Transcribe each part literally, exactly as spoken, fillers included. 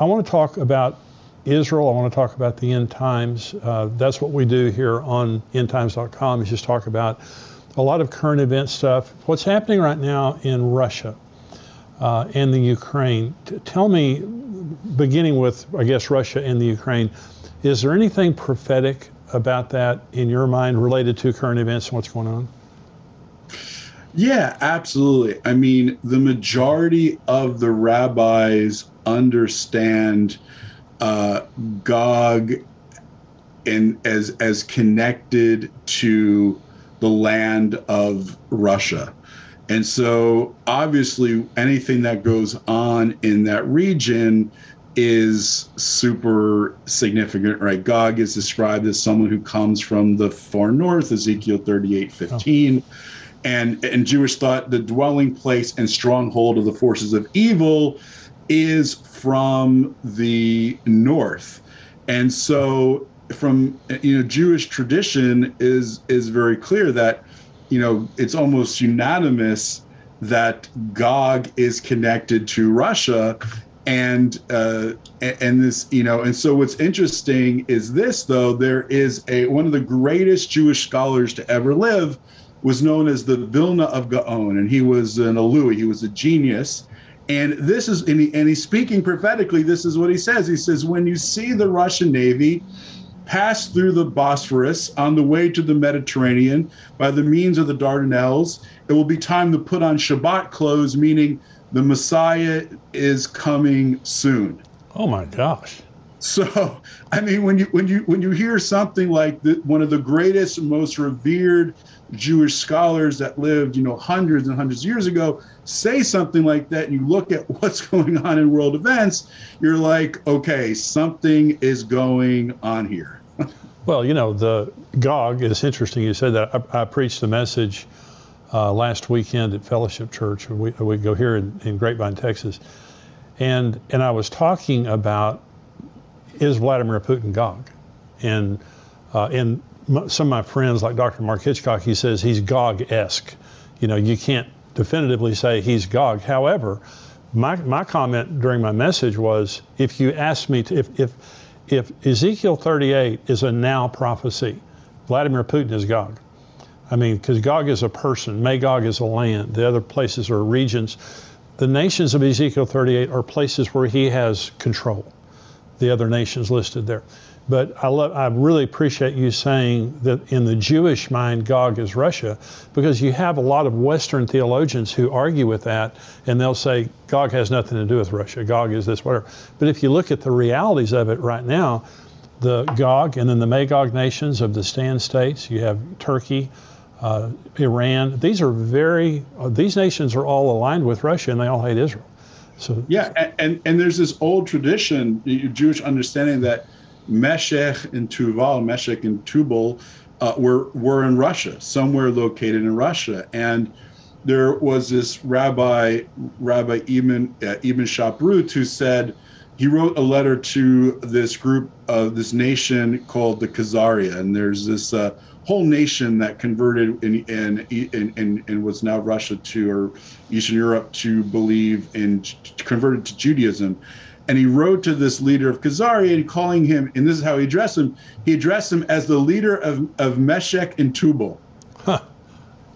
I want to talk about Israel. I want to talk about the end times. Uh, that's what we do here on end times dot com, is just talk about a lot of current event stuff. What's happening right now in Russia uh, and the Ukraine. T- tell me, beginning with, I guess, Russia and the Ukraine, is there anything prophetic about that in your mind related to current events and what's going on? Yeah, absolutely. I mean, the majority of the rabbis understand uh, Gog and as as connected to the land of Russia. And so obviously anything that goes on in that region is super significant, right? Gog is described as someone who comes from the far north, Ezekiel thirty-eight fifteen. Oh. And in Jewish thought, the dwelling place and stronghold of the forces of evil is from the north. And so from, you know, Jewish tradition is is very clear that, you know, it's almost unanimous that Gog is connected to Russia. And uh, and this, you know, and so what's interesting is this, though. There is a one of the greatest Jewish scholars to ever live was known as the Vilna of Gaon, and he was an Alui. He was a genius. And this is, and, he, and he's speaking prophetically, this is what he says. He says, when you see the Russian Navy pass through the Bosphorus on the way to the Mediterranean by the means of the Dardanelles, it will be time to put on Shabbat clothes, meaning the Messiah is coming soon. Oh my gosh. So, I mean, when you when you when you hear something like the, one of the greatest, most revered Jewish scholars that lived, you know, hundreds and hundreds of years ago, say something like that, and you look at what's going on in world events, you're like, okay, something is going on here. Well, you know, the Gog is interesting. You said that. I, I preached the message uh, last weekend at Fellowship Church. We we go here in, in Grapevine, Texas, and and I was talking about, is Vladimir Putin Gog, and uh, and some of my friends, like Doctor Mark Hitchcock, he says he's Gog-esque. You know, you can't definitively say he's Gog. However, my my comment during my message was, if you ask me to, if if if Ezekiel thirty-eight is a now prophecy, Vladimir Putin is Gog. I mean, because Gog is a person, Magog is a land. The other places are regions. The nations of Ezekiel thirty-eight are places where he has control. The other nations listed there. But I love, I really appreciate you saying that in the Jewish mind, Gog is Russia, because you have a lot of Western theologians who argue with that, and they'll say, Gog has nothing to do with Russia. Gog is this, whatever. But if you look at the realities of it right now, the Gog and then the Magog nations of the Stan states, you have Turkey, uh, Iran. These are very, uh, these nations are all aligned with Russia, and they all hate Israel. So, yeah, and, and, and there's this old tradition, Jewish understanding that Meshech and Tubal, Meshech and Tubal, uh, were were in Russia, somewhere located in Russia. And there was this rabbi, Rabbi Ibn uh, Ibn Shaprut, who said, he wrote a letter to this group of this nation called the Khazaria, and there's this uh, whole nation that converted in in in in, in what's now Russia to, or Eastern Europe, to believe in, converted to Judaism. And he wrote to this leader of Khazaria, and calling him, and this is how he addressed him, he addressed him as the leader of, of Meshech and Tubal. Huh.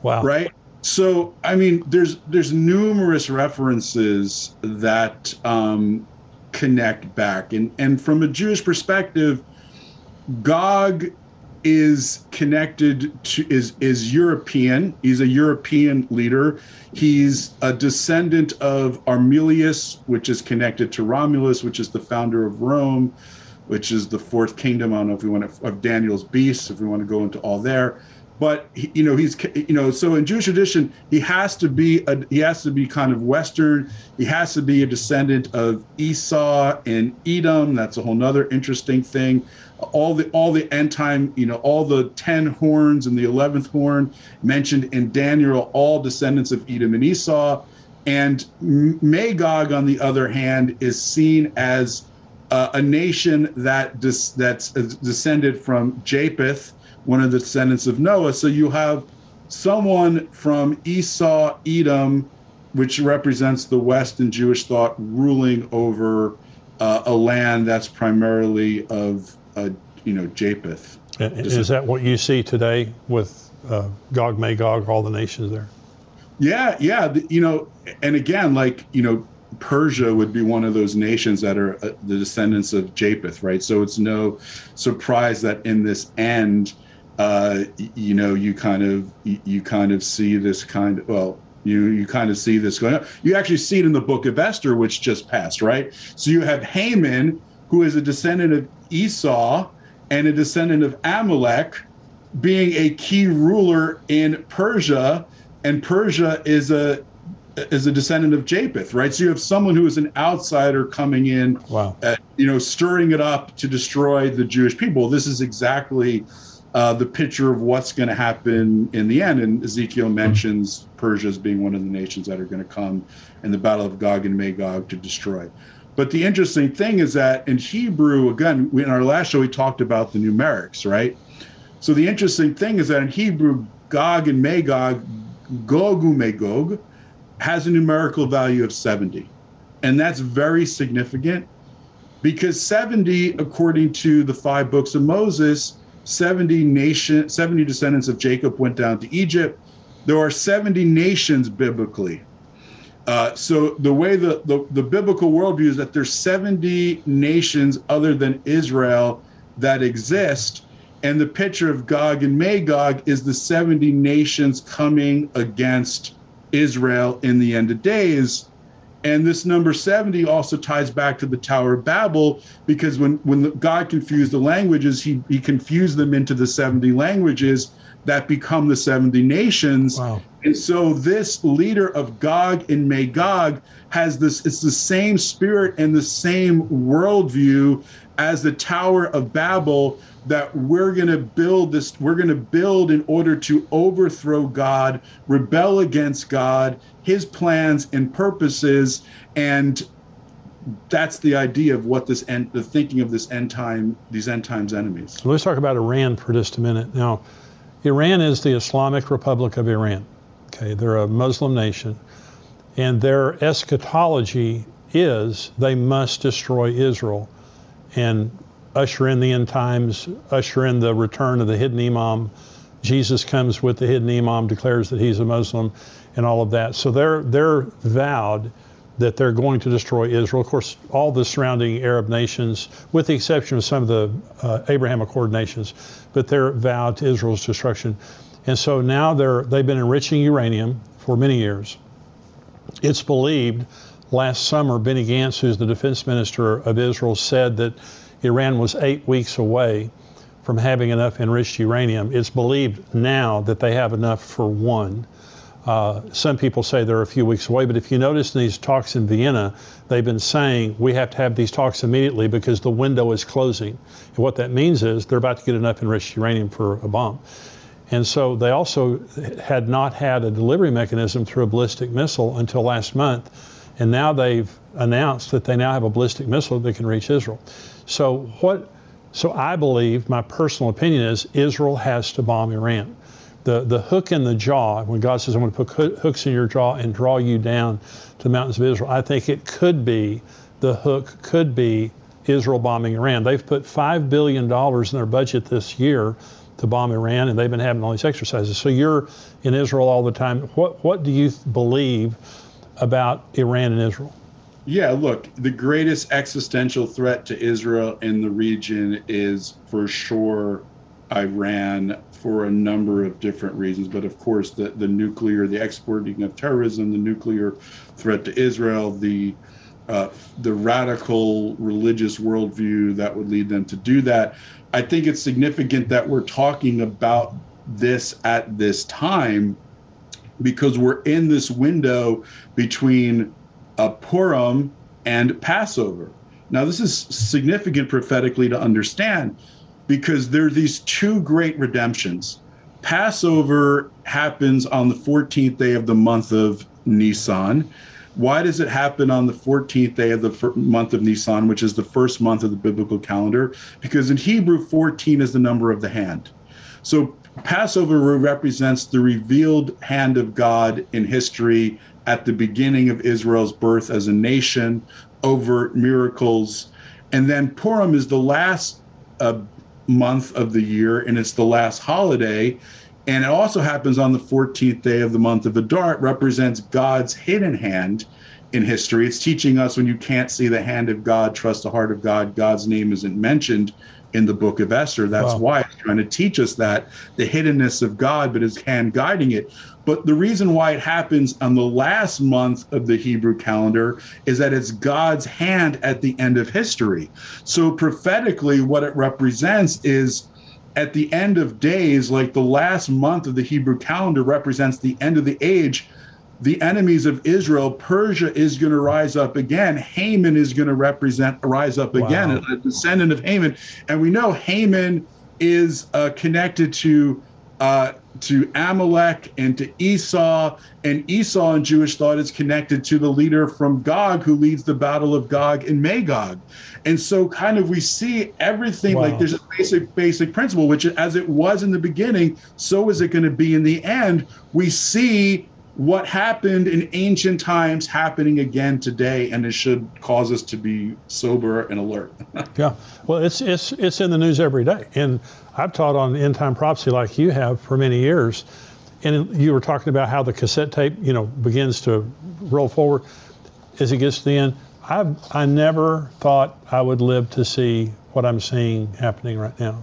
Wow. Right? So, I mean, there's there's numerous references that um, connect back. And, and from a Jewish perspective, Gog is connected to, is is European. He's a European leader. He's a descendant of Armelius, which is connected to Romulus, which is the founder of Rome, which is the fourth kingdom. I don't know if we want to, of Daniel's beasts, if we want to go into all there. But he, you know, he's, you know, so in Jewish tradition, he has to be a, he has to be kind of Western. He has to be a descendant of Esau and Edom. That's a whole nother interesting thing. All the all the end time, you know, all the ten horns and the eleventh horn mentioned in Daniel, all descendants of Edom and Esau. And Magog, on the other hand, is seen as uh, a nation that dis, that's descended from Japheth, one of the descendants of Noah. So you have someone from Esau, Edom, which represents the West in Jewish thought, ruling over uh, a land that's primarily of, uh, you know, Japheth. Is, is that what you see today with uh, Gog, Magog, all the nations there? Yeah, yeah. You know, and again, like, you know, Persia would be one of those nations that are uh, the descendants of Japheth, right? So it's no surprise that in this end, uh, you know, you kind of you kind of see this kind of, well, you you kind of see this going on. You actually see it in the book of Esther, which just passed, right? So you have Haman, who is a descendant of Esau and a descendant of Amalek, being a key ruler in Persia, and Persia is a is a descendant of Japheth, right? So you have someone who is an outsider coming in, wow, at, you know, stirring it up to destroy the Jewish people. This is exactly uh, the picture of what's going to happen in the end. And Ezekiel mentions Persia as being one of the nations that are going to come in the battle of Gog and Magog to destroy. But the interesting thing is that in Hebrew, again, we, in our last show, we talked about the numerics, right? So the interesting thing is that in Hebrew, Gog and Magog, Gogu Magog, has a numerical value of seventy. And that's very significant because seventy, according to the five books of Moses, seventy nation, seventy descendants of Jacob went down to Egypt. There are seventy nations biblically. Uh, so the way the, the, the biblical worldview is that there's seventy nations other than Israel that exist. And the picture of Gog and Magog is the seventy nations coming against Israel in the end of days. And this number seventy also ties back to the Tower of Babel, because when, when God confused the languages, he, he confused them into the seventy languages that become the seventy nations. Wow. And so this leader of Gog and Magog has this, it's the same spirit and the same worldview as the Tower of Babel, that we're going to build this, we're going to build in order to overthrow God, rebel against God, his plans and purposes. And that's the idea of what this end, the thinking of this end time, these end times enemies. So let's talk about Iran for just a minute. Now, Iran is the Islamic Republic of Iran. Okay, they're a Muslim nation, and their eschatology is they must destroy Israel and usher in the end times, usher in the return of the hidden imam. Jesus comes with the hidden imam, declares that he's a Muslim and all of that. So they're they're vowed that they're going to destroy Israel. Of course, all the surrounding Arab nations, with the exception of some of the uh, Abraham Accord nations, but they're vowed to Israel's destruction. And so now they're, they've been enriching uranium for many years. It's believed last summer, Benny Gantz, who's the defense minister of Israel, said that Iran was eight weeks away from having enough enriched uranium. It's believed now that they have enough for one. Uh, some people say they're a few weeks away, but if you notice in these talks in Vienna, they've been saying we have to have these talks immediately because the window is closing. And what that means is they're about to get enough enriched uranium for a bomb. And so they also had not had a delivery mechanism through a ballistic missile until last month. And now they've announced that they now have a ballistic missile that can reach Israel. So what? So I believe, my personal opinion is, Israel has to bomb Iran. The the hook in the jaw, when God says, I'm going to put hooks in your jaw and draw you down to the mountains of Israel, I think it could be, the hook could be Israel bombing Iran. They've put five billion dollars in their budget this year to bomb Iran, and they've been having all these exercises. So you're in Israel all the time. What What do you believe about Iran and Israel? Yeah, look, the greatest existential threat to Israel in the region is for sure Iran, for a number of different reasons. But of course, the, the nuclear, the exporting of terrorism, the nuclear threat to Israel, the uh, the radical religious worldview that would lead them to do that. I think it's significant that we're talking about this at this time because we're in this window between Uh, Purim and Passover. Now, this is significant prophetically to understand because there are these two great redemptions. Passover happens on the fourteenth day of the month of Nisan. Why does it happen on the fourteenth day of the fir- month of Nisan, which is the first month of the biblical calendar? Because in Hebrew, fourteen is the number of the hand. So Passover represents the revealed hand of God in history at the beginning of Israel's birth as a nation, overt miracles. And then Purim is the last uh, month of the year, and it's the last holiday. And it also happens on the fourteenth day of the month of Adar. It represents God's hidden hand in history. It's teaching us when you can't see the hand of God, trust the heart of God. God's name isn't mentioned in the book of Esther. That's wow. why it's trying to teach us that, the hiddenness of God, but his hand guiding it. But the reason why it happens on the last month of the Hebrew calendar is that it's God's hand at the end of history. So prophetically, what it represents is at the end of days, like the last month of the Hebrew calendar represents the end of the age. The enemies of Israel, Persia is going to rise up again. Haman is going to represent rise up wow. again, a descendant of Haman. And we know Haman is uh, connected to uh, to Amalek and to Esau. And Esau in Jewish thought is connected to the leader from Gog, who leads the battle of Gog and Magog. And so kind of we see everything wow. like there's a basic, basic principle, which as it was in the beginning, so is it going to be in the end. We see what happened in ancient times happening again today, and it should cause us to be sober and alert. Yeah, well, it's it's it's in the news every day, and I've taught on end time prophecy like you have for many years, and you were talking about how the cassette tape, you know, begins to roll forward as it gets to the end. I've I never thought I would live to see what I'm seeing happening right now.